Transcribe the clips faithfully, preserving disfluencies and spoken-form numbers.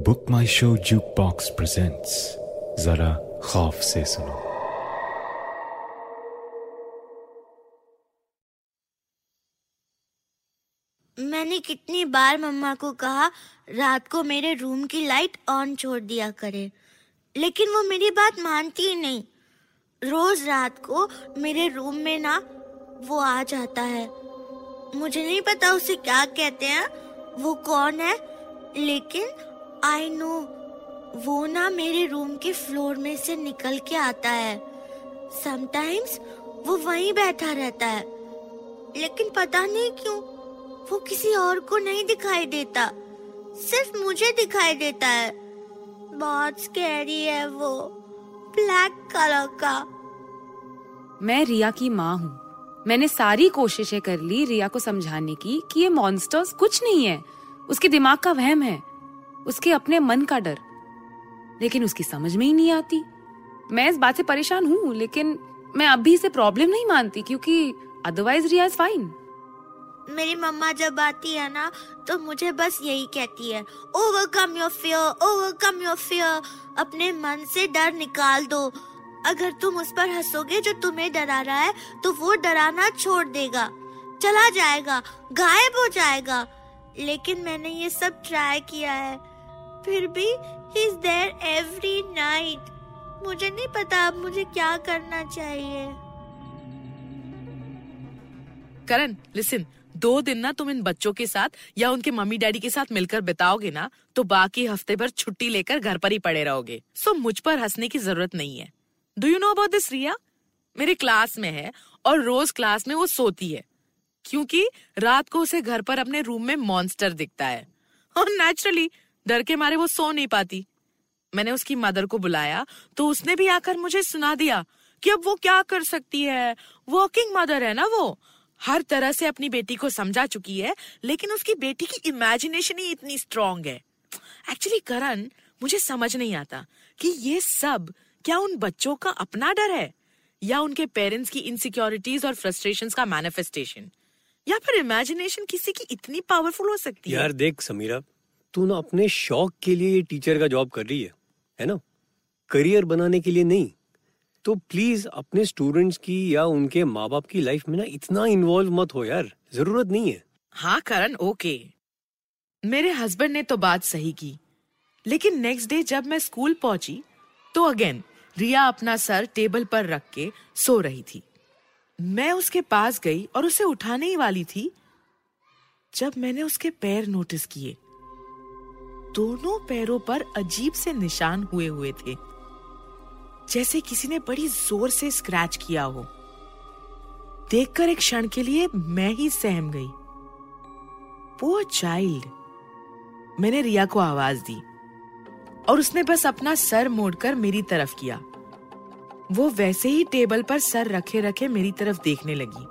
Book माई show jukebox presents, जरा खौफ से सुनो। मैंने कितनी बार मम्मा को कहा रात को मेरे रूम की लाइट ऑन छोड़ दिया करे, लेकिन वो मेरी बात मानती ही नहीं। रोज रात को मेरे रूम में ना वो आ जाता है, मुझे नहीं पता उसे क्या कहते हैं, वो कौन है, लेकिन आई नो वो ना मेरे रूम के फ्लोर में से निकल के आता है। समटाइम्स वो वहीं बैठा रहता है, लेकिन पता नहीं क्यों वो किसी और को नहीं दिखाई देता, सिर्फ मुझे दिखाई देता है। बहुत स्कैरी है वो, ब्लैक कलर का। मैं रिया की माँ हूँ। मैंने सारी कोशिशें कर ली रिया को समझाने की कि ये मॉन्स्टर्स कुछ नहीं है, उसके दिमाग का वहम है, उसके अपने मन का डर, लेकिन उसकी समझ में ही नहीं आती। मैं इस बात से परेशान हूँ, लेकिन मैं अब भी इसे प्रॉब्लम नहीं मानती, क्योंकि अदरवाइज रिया इज फाइन। मेरी मम्मा जब आती है ना तो मुझे बस यही कहती है, overcome your fear, overcome your fear, अपने मन से डर निकाल दो। अगर तुम उस पर हंसोगे जो तुम्हें डरा रहा है तो वो डराना छोड़ देगा, चला जाएगा, गायब हो जाएगा। लेकिन मैंने ये सब ट्राई किया है, फिर भी he is there every night। मुझे नहीं पता अब मुझे क्या करना चाहिए। करण, listen, दो दिन ना तुम इन बच्चों के साथ या उनके मम्मी डैडी के साथ मिलकर बिताओगे ना तो बाकी हफ्ते भर छुट्टी लेकर घर पर ही पड़े रहोगे। सो मुझ पर हंसने की जरूरत नहीं है। Do you know about this Riya? मेरे क्लास में है और रोज क्लास में वो सोती है, क्योंकि रात को उसे घर पर अपने रूम में मॉन्स्टर दिखता है और नेचुरली डर के मारे वो सो नहीं पाती। मैंने उसकी मदर को बुलाया तो उसने भी आकर मुझे सुना दिया कि अब वो क्या कर सकती है, वर्किंग मदर है ना वो, हर तरह से अपनी बेटी को समझा चुकी है, लेकिन उसकी बेटी की इमेजिनेशन ही इतनी स्ट्रांग है। एक्चुअली करण, मुझे समझ नहीं आता कि ये सब क्या उन बच्चों का अपना डर है या उनके पेरेंट्स की इनसिक्योरिटीज और फ्रस्ट्रेशंस का मैनिफेस्टेशन, या फिर इमेजिनेशन किसी की इतनी पावरफुल हो सकती है। यार देख समीरा, तू ना अपने शौक के लिए ये टीचर का जॉब कर रही है, है ना, करियर बनाने के लिए नहीं। तो प्लीज अपने स्टूडेंट्स की या उनके माँ बाप की लाइफ में ना इतना इन्वॉल्व मत हो यार, जरूरत नहीं है। हाँ करण, ओके, मेरे हस्बैंड ने तो बात सही की, लेकिन नेक्स्ट डे जब मैं स्कूल पहुंची तो अगेन रिया अपना सर टेबल पर रख के सो रही थी। मैं उसके पास गई और उसे उठाने ही वाली थी जब मैंने उसके पैर नोटिस किए। दोनों पैरों पर अजीब से निशान हुए हुए थे, जैसे किसी ने बड़ी जोर से स्क्रैच किया हो। देखकर एक क्षण के लिए मैं ही सहम गई। पोर चाइल्ड, मैंने रिया को आवाज दी और उसने बस अपना सर मोड़कर मेरी तरफ किया। वो वैसे ही टेबल पर सर रखे रखे मेरी तरफ देखने लगी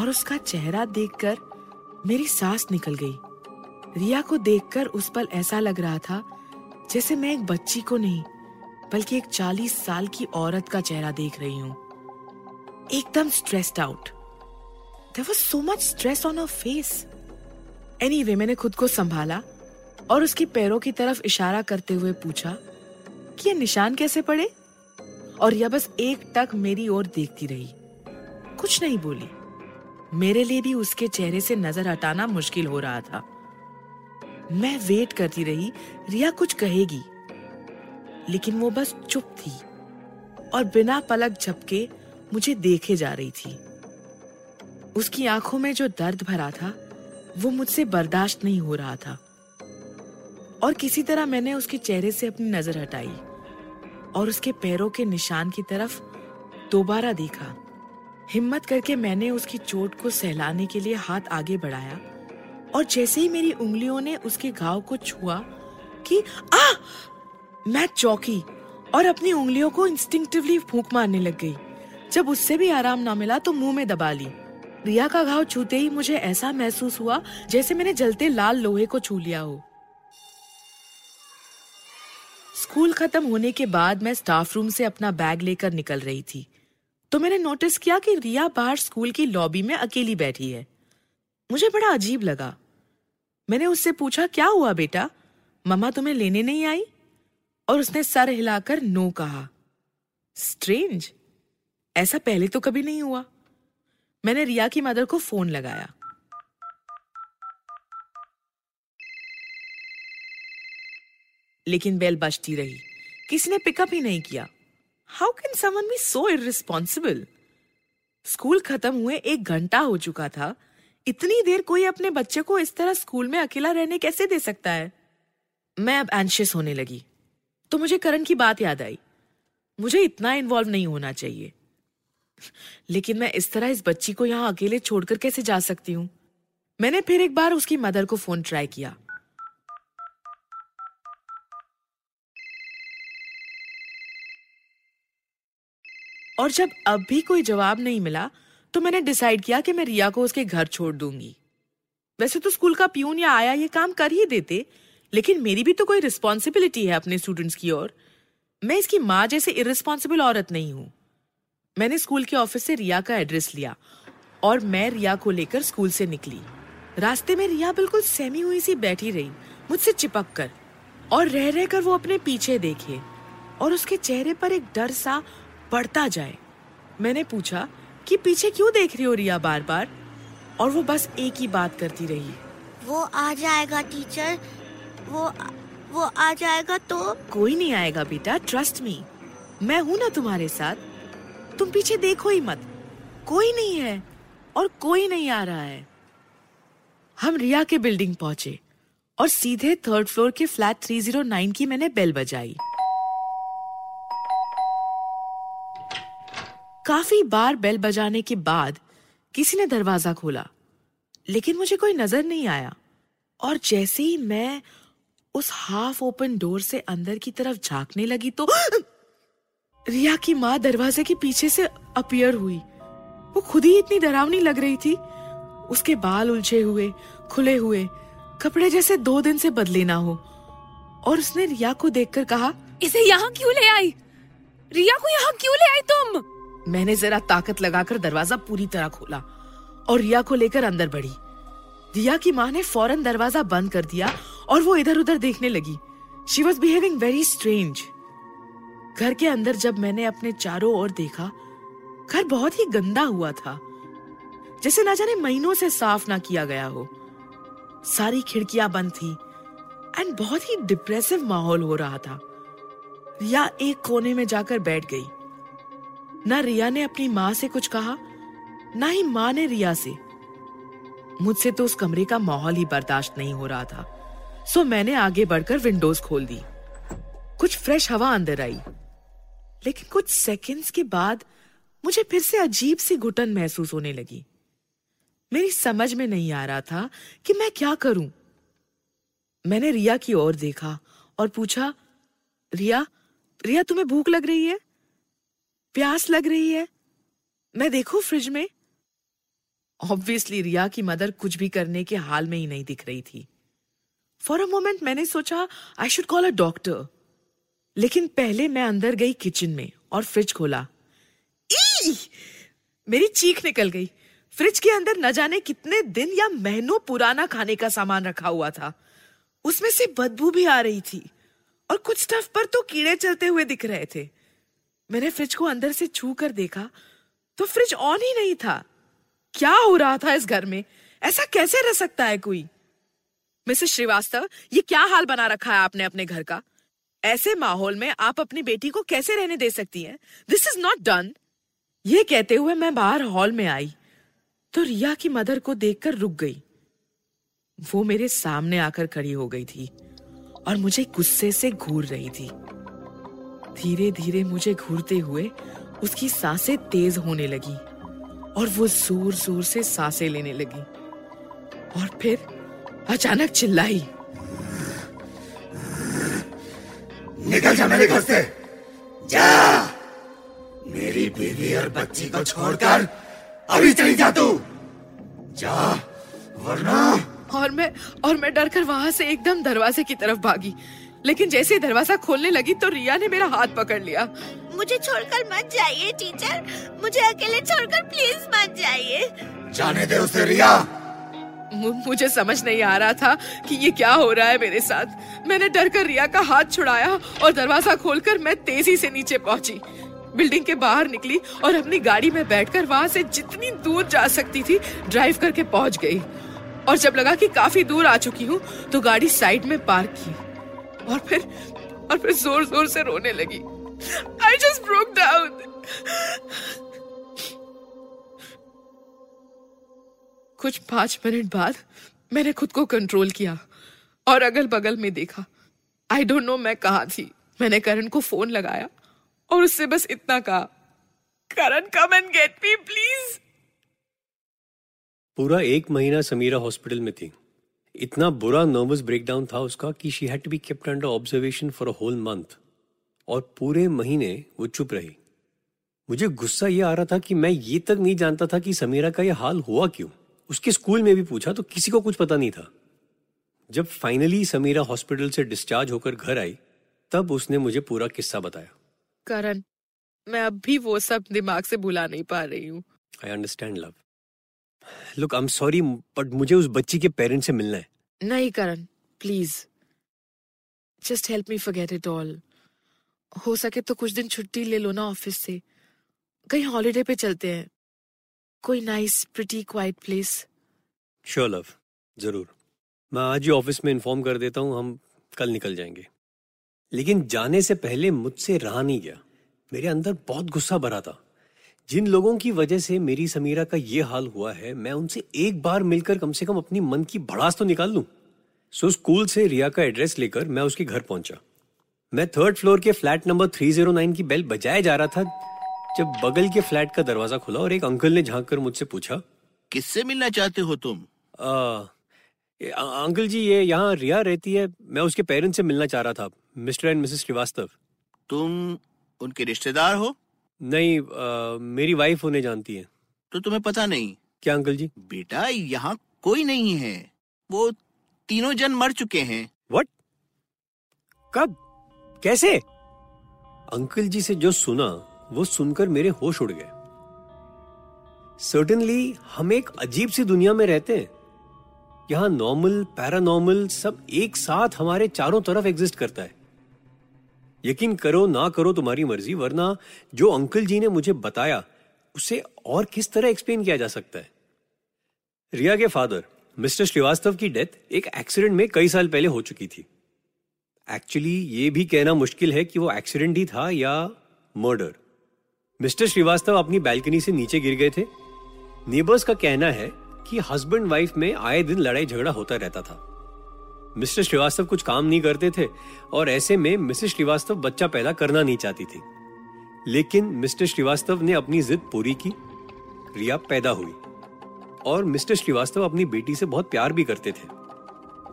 और उसका चेहरा देखकर मेरी सांस निकल गई। रिया को देखकर उस पल ऐसा लग रहा था जैसे मैं एक बच्ची को नहीं बल्कि एक चालीस साल की औरत का चेहरा देख रही हूँ, एकदम stressed out. There was so much stress on her face. Anyway, मैंने खुद को संभाला और उसकी पैरों की तरफ इशारा करते हुए पूछा कि ये निशान कैसे पड़े, और रिया बस एक टक मेरी ओर देखती रही, कुछ नहीं बोली। मेरे लिए भी उसके चेहरे से नजर हटाना मुश्किल हो रहा था। मैं वेट करती रही रिया कुछ कहेगी, लेकिन वो बस चुप थी और बिना पलक झपके मुझे देखे जा रही थी। उसकी आंखों में जो दर्द भरा था वो मुझसे बर्दाश्त नहीं हो रहा था, और किसी तरह मैंने उसके चेहरे से अपनी नजर हटाई और उसके पैरों के निशान की तरफ दोबारा देखा। हिम्मत करके मैंने उसकी चोट को सहलाने के लिए हाथ आगे बढ़ाया और जैसे ही मेरी उंगलियों ने उसके घाव को छुआ कि आ! मैं चौंकी और अपनी उंगलियों को इंस्टिंक्टिवली फूंक मारने लग गई। जब उससे भी आराम ना मिला तो मुंह में दबा ली। रिया का घाव छूते ही मुझे ऐसा महसूस हुआ जैसे मैंने जलते लाल लोहे को छू लिया हो। स्कूल खत्म होने के बाद मैं स्टाफ रूम से अपना बैग लेकर निकल रही थी तो मैंने नोटिस किया कि रिया बाहर स्कूल की लॉबी में अकेली बैठी है। मुझे बड़ा अजीब लगा। मैंने उससे पूछा, क्या हुआ बेटा? मम्मा तुम्हें लेने नहीं आई? और उसने सर हिलाकर नो कहा। स्ट्रेंज, ऐसा पहले तो कभी नहीं हुआ। मैंने रिया की मदर को फोन लगाया। लेकिन बेल बजती रही, किसी ने पिकअप ही नहीं किया। How can someone be so irresponsible? School खत्म हुए एक घंटा हो चुका था। इतनी देर कोई अपने बच्चे को इस तरह स्कूल में अकेला रहने कैसे दे सकता है? मैं अब एंशियस होने लगी। तो मुझे करण की बात याद आई, मुझे इतना इन्वॉल्व नहीं होना चाहिए, लेकिन मैं इस तरह इस बच्ची को यहाँ अकेले छोड़कर कैसे जा सकती हूँ? मैंने फिर एक बार उसकी मदर को फोन ट्राई किया। और जब अब भी कोई जवाब नहीं मिला तो मैंने डिसाइड किया कि मैं रिया को उसके घर छोड़ दूंगी। वैसे तो स्कूल का पियून या आया ये काम कर ही देते, लेकिन मेरी भी तो कोई रिस्पॉन्सिबिलिटी है अपने स्टूडेंट्स की ओर। मैं इसकी माँ जैसे इर्रिस्पॉन्सिबल औरत नहीं हूँ। मैंने स्कूल के ऑफिस से रिया का एड्रेस लिया और मैं रिया को लेकर स्कूल से निकली। रास्ते में रिया बिल्कुल सहमी हुई सी बैठी रही, मुझसे चिपक कर, और रह रह कर वो अपने पीछे देखे और उसके चेहरे पर एक डर सा बढ़ता जाए। मैंने पूछा कि पीछे क्यों देख रही हो रिया बार बार? और वो बस एक ही बात करती रही, वो आ जाएगा टीचर, वो वो आ जाएगा। तो कोई नहीं आएगा बेटा, ट्रस्ट मी, मैं हूँ ना तुम्हारे साथ, तुम पीछे देखो ही मत। कोई नहीं है और कोई नहीं आ रहा है। हम रिया के बिल्डिंग पहुंचे और सीधे थर्ड फ्लोर के फ्लैट तीन सौ नौ की मैंने बेल बजाई। काफी बार बेल बजाने के बाद किसी ने दरवाजा खोला, लेकिन मुझे कोई नजर नहीं आया। और जैसे ही मैं उस हाफ ओपन डोर से अंदर की तरफ झांकने लगी तो रिया की माँ दरवाजे के पीछे से अपीयर हुई। वो खुद ही इतनी डरावनी लग रही थी। उसके बाल उलझे हुए, खुले हुए, कपड़े जैसे दो दिन से बदले ना हो। और उसने रिया को देखकर कहा, इसे यहाँ क्यों ले आई? रिया को यहाँ क्यों ले आई तुम? मैंने जरा ताकत लगाकर दरवाजा पूरी तरह खोला और रिया को लेकर अंदर बढ़ी। रिया की माँ ने फौरन दरवाजा बंद कर दिया और वो इधर उधर देखने लगी। She was behaving very strange. घर के अंदर जब मैंने अपने चारों ओर देखा, घर बहुत ही गंदा हुआ था, जैसे ना जाने महीनों से साफ ना किया गया हो। सारी खिड़कियां बंद थी एंड बहुत ही डिप्रेसिव माहौल हो रहा था। रिया एक कोने में जाकर बैठ गई। ना रिया ने अपनी माँ से कुछ कहा, ना ही माँ ने रिया से। मुझसे तो उस कमरे का माहौल ही बर्दाश्त नहीं हो रहा था, सो मैंने आगे बढ़कर विंडोज खोल दी। कुछ फ्रेश हवा अंदर आई, लेकिन कुछ सेकंड्स के बाद मुझे फिर से अजीब सी घुटन महसूस होने लगी। मेरी समझ में नहीं आ रहा था कि मैं क्या करूं। मैंने रिया की ओर देखा और पूछा, रिया, रिया तुम्हें भूख लग रही है? प्यास लग रही है? मैं देखूं फ्रिज में? ऑब्वियसली रिया की मदर कुछ भी करने के हाल में ही नहीं दिख रही थी। फॉर अ मोमेंट मैंने सोचा I should call a doctor, लेकिन पहले मैं अंदर गई किचन में और फ्रिज खोला। ई! मेरी चीख निकल गई। फ्रिज के अंदर न जाने कितने दिन या महीनों पुराना खाने का सामान रखा हुआ था। उसमें से बदबू भी आ रही थी और कुछ स्टफ पर तो कीड़े चलते हुए दिख रहे थे। मैंने फ्रिज को अंदर से छू कर देखा तो फ्रिज ऑन ही नहीं था। क्या हो रहा था इस घर में? ऐसा कैसे रह सकता है कोई? मिसेस श्रीवास्तव, ये क्या हाल बना रखा है आपने अपने घर का? ऐसे माहौल में आप अपनी बेटी को कैसे रहने दे सकती हैं? This is not done. ये कहते हुए मैं बाहर हॉल में आई तो रिया की मदर को देखकर रुक गई। वो मेरे सामने आकर खड़ी हो गई थी और मुझे गुस्से से घूर रही थी। धीरे धीरे मुझे घूरते हुए उसकी सांसें तेज होने लगी और वो जोर जोर से सांसें लेने लगी और फिर अचानक चिल्लाई, निकल जा मेरे घर से, जा, मेरी बीवी और बच्ची को छोड़कर अभी चली जा तू, जा वरना। और मैं और मैं डर कर वहां से एकदम दरवाजे की तरफ भागी, लेकिन जैसे दरवाजा खोलने लगी तो रिया ने मेरा हाथ पकड़ लिया। मुझे छोड़कर मत जाइए टीचर, मुझे अकेले छोड़कर प्लीज मत जाइए। जाने दे उसे रिया। मुझे समझ नहीं आ रहा था कि ये क्या हो रहा है मेरे साथ। मैंने डर कर रिया का हाथ छुड़ाया और दरवाजा खोलकर मैं तेजी से नीचे पहुंची। बिल्डिंग के बाहर निकली और अपनी गाड़ी में बैठकर वहां से जितनी दूर जा सकती थी ड्राइव करके पहुंच गई। और जब लगा कि काफी दूर आ चुकी हूँ तो गाड़ी साइड में पार्क की और फिर और फिर जोर जोर से रोने लगी। I just broke down. कुछ पांच मिनट बाद मैंने खुद को कंट्रोल किया और अगल बगल में देखा। आई डोंट नो मैं कहाँ थी। मैंने करण को फोन लगाया और उससे बस इतना कहा, Karan come and get me please. पूरा एक महीना समीरा हॉस्पिटल में थी। इतना बुरा नर्वस ब्रेकडाउन था उसका कि she had to be kept under observation for a whole month. और पूरे महीने वो चुप रही। मुझे गुस्सा ये आ रहा था कि मैं ये तक नहीं जानता था कि समीरा का ये हाल हुआ क्यों। उसके स्कूल में भी पूछा तो किसी को कुछ पता नहीं था। जब फाइनली समीरा हॉस्पिटल से डिस्चार्ज होकर घर आई तब उसने मुझे पूरा किस्सा बताया। करण, मैं अब भी वो सब दिमाग से भुला नहीं पा रही हूँ। I understand love. Look, I am sorry but मुझे उस बच्ची के पेरेंट्स से मिलना है। नहीं Karan, please just help me forget it all. हो सके तो कुछ दिन छुट्टी ले लो ना ऑफिस से। कहीं हॉलिडे पे चलते हैं, कोई nice pretty quite place. Sure love, जरूर। मैं आज ही ऑफिस में इन्फॉर्म कर देता हूँ, हम कल निकल जाएंगे। लेकिन जाने से पहले मुझसे रहा नहीं गया। मेरे अंदर बहुत गुस्सा भरा था। जिन लोगों की वजह से मेरी समीरा का ये हाल हुआ है, मैं उनसे एक बार मिलकर कम से कम अपनी मन की भड़ास तो निकाल लूं। सो स्कूल से रिया का एड्रेस लेकर मैं उसके घर पहुंचा। मैं थर्ड फ्लोर के फ्लैट नंबर तीन सौ नौ की बेल बजाए जा रहा था जब बगल के फ्लैट का दरवाजा खुला और एक अंकल ने झांक कर मुझसे पूछा, किससे मिलना चाहते हो तुम? आ, अंकल जी, ये यहाँ रिया रहती है, मैं उसके पेरेंट्स से मिलना चाह रहा था, मिस्टर एंड मिसेस श्रीवास्तव। तुम उनके रिश्तेदार हो? नहीं, आ, मेरी वाइफ उन्हें जानती है। तो तुम्हें पता नहीं क्या? अंकल जी, बेटा यहाँ कोई नहीं है, वो तीनों जन मर चुके हैं। व्हाट? कब? कैसे? अंकल जी से जो सुना वो सुनकर मेरे होश उड़ गए। सर्टेनली हम एक अजीब सी दुनिया में रहते हैं। यहाँ नॉर्मल, पैरानॉर्मल सब एक साथ हमारे चारों तरफ एग्जिस्ट करता है। यकीन करो ना करो तुम्हारी मर्जी, वरना जो अंकल जी ने मुझे बताया उसे और किस तरह एक्सप्लेन किया जा सकता है? रिया के फादर मिस्टर श्रीवास्तव की डेथ एक एक्सीडेंट में कई साल पहले हो चुकी थी। एक्चुअली ये भी कहना मुश्किल है कि वो एक्सीडेंट ही था या मर्डर। मिस्टर श्रीवास्तव अपनी बालकनी से नीचे गिर गए थे। नेबर्स का कहना है कि हस्बैंड वाइफ में आए दिन लड़ाई झगड़ा होता रहता था। मिस्टर श्रीवास्तव कुछ काम नहीं करते थे और ऐसे में मिसेस श्रीवास्तव बच्चा पैदा करना नहीं चाहती थी। लेकिन मिस्टर श्रीवास्तव ने अपनी जिद पूरी की, रिया पैदा हुई और मिस्टर श्रीवास्तव अपनी बेटी से बहुत प्यार भी करते थे।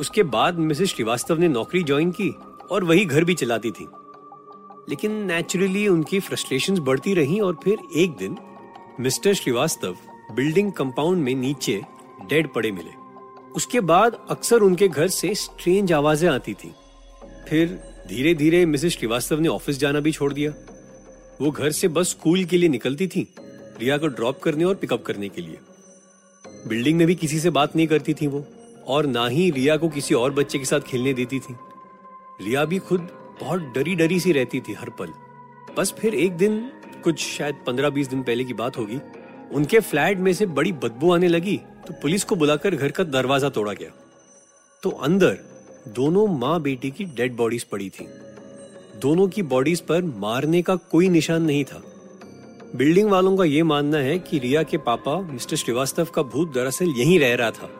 उसके बाद मिसेस श्रीवास्तव ने नौकरी ज्वाइन की और वही घर भी चलाती थी। लेकिन नेचुरली उनकी फ्रस्ट्रेशंस बढ़ती रहीं और फिर एक दिन मिस्टर श्रीवास्तव बिल्डिंग कंपाउंड में नीचे डेड पड़े मिले। उसके बाद अक्सर उनके घर से स्ट्रेंज आवाजें आती थी। फिर धीरे धीरे मिसेस श्रीवास्तव ने ऑफिस जाना भी छोड़ दिया। वो घर से बस स्कूल के लिए निकलती थी, रिया को ड्रॉप करने और पिकअप करने के लिए। बिल्डिंग में भी किसी से बात नहीं करती थी वो, और ना ही रिया को किसी और बच्चे के साथ खेलने देती थी। रिया भी खुद बहुत डरी डरी सी रहती थी हर पल। बस फिर एक दिन, कुछ शायद पंद्रह बीस दिन पहले की बात होगी, उनके फ्लैट में से बड़ी बदबू आने लगी तो पुलिस को बुलाकर घर का दरवाजा तोड़ा गया। तो अंदर दोनों माँ बेटी की डेड बॉडीज पड़ी थी। दोनों की बॉडीज पर मारने का कोई निशान नहीं था। बिल्डिंग वालों का ये मानना है कि रिया के पापा मिस्टर श्रीवास्तव का भूत दरअसल यहीं रह रहा था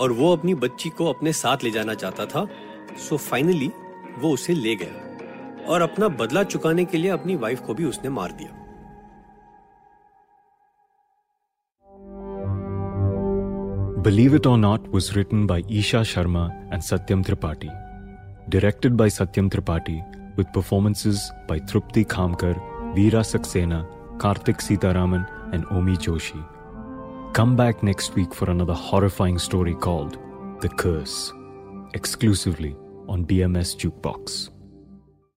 और वो अपनी बच्ची को अपने साथ ले जाना चाहता था। सो फाइनली वो उसे ले गया और अपना बदला चुकाने के लिए अपनी वाइफ को भी उसने मार दिया। Believe It or Not was written by Isha Sharma and Satyam Tripathi, directed by Satyam Tripathi with performances by Trupti Kamkar, Veera Saxena, Kartik Sitaraman and Omi Joshi. Come back next week for another horrifying story called The Curse, exclusively on B M S Jukebox.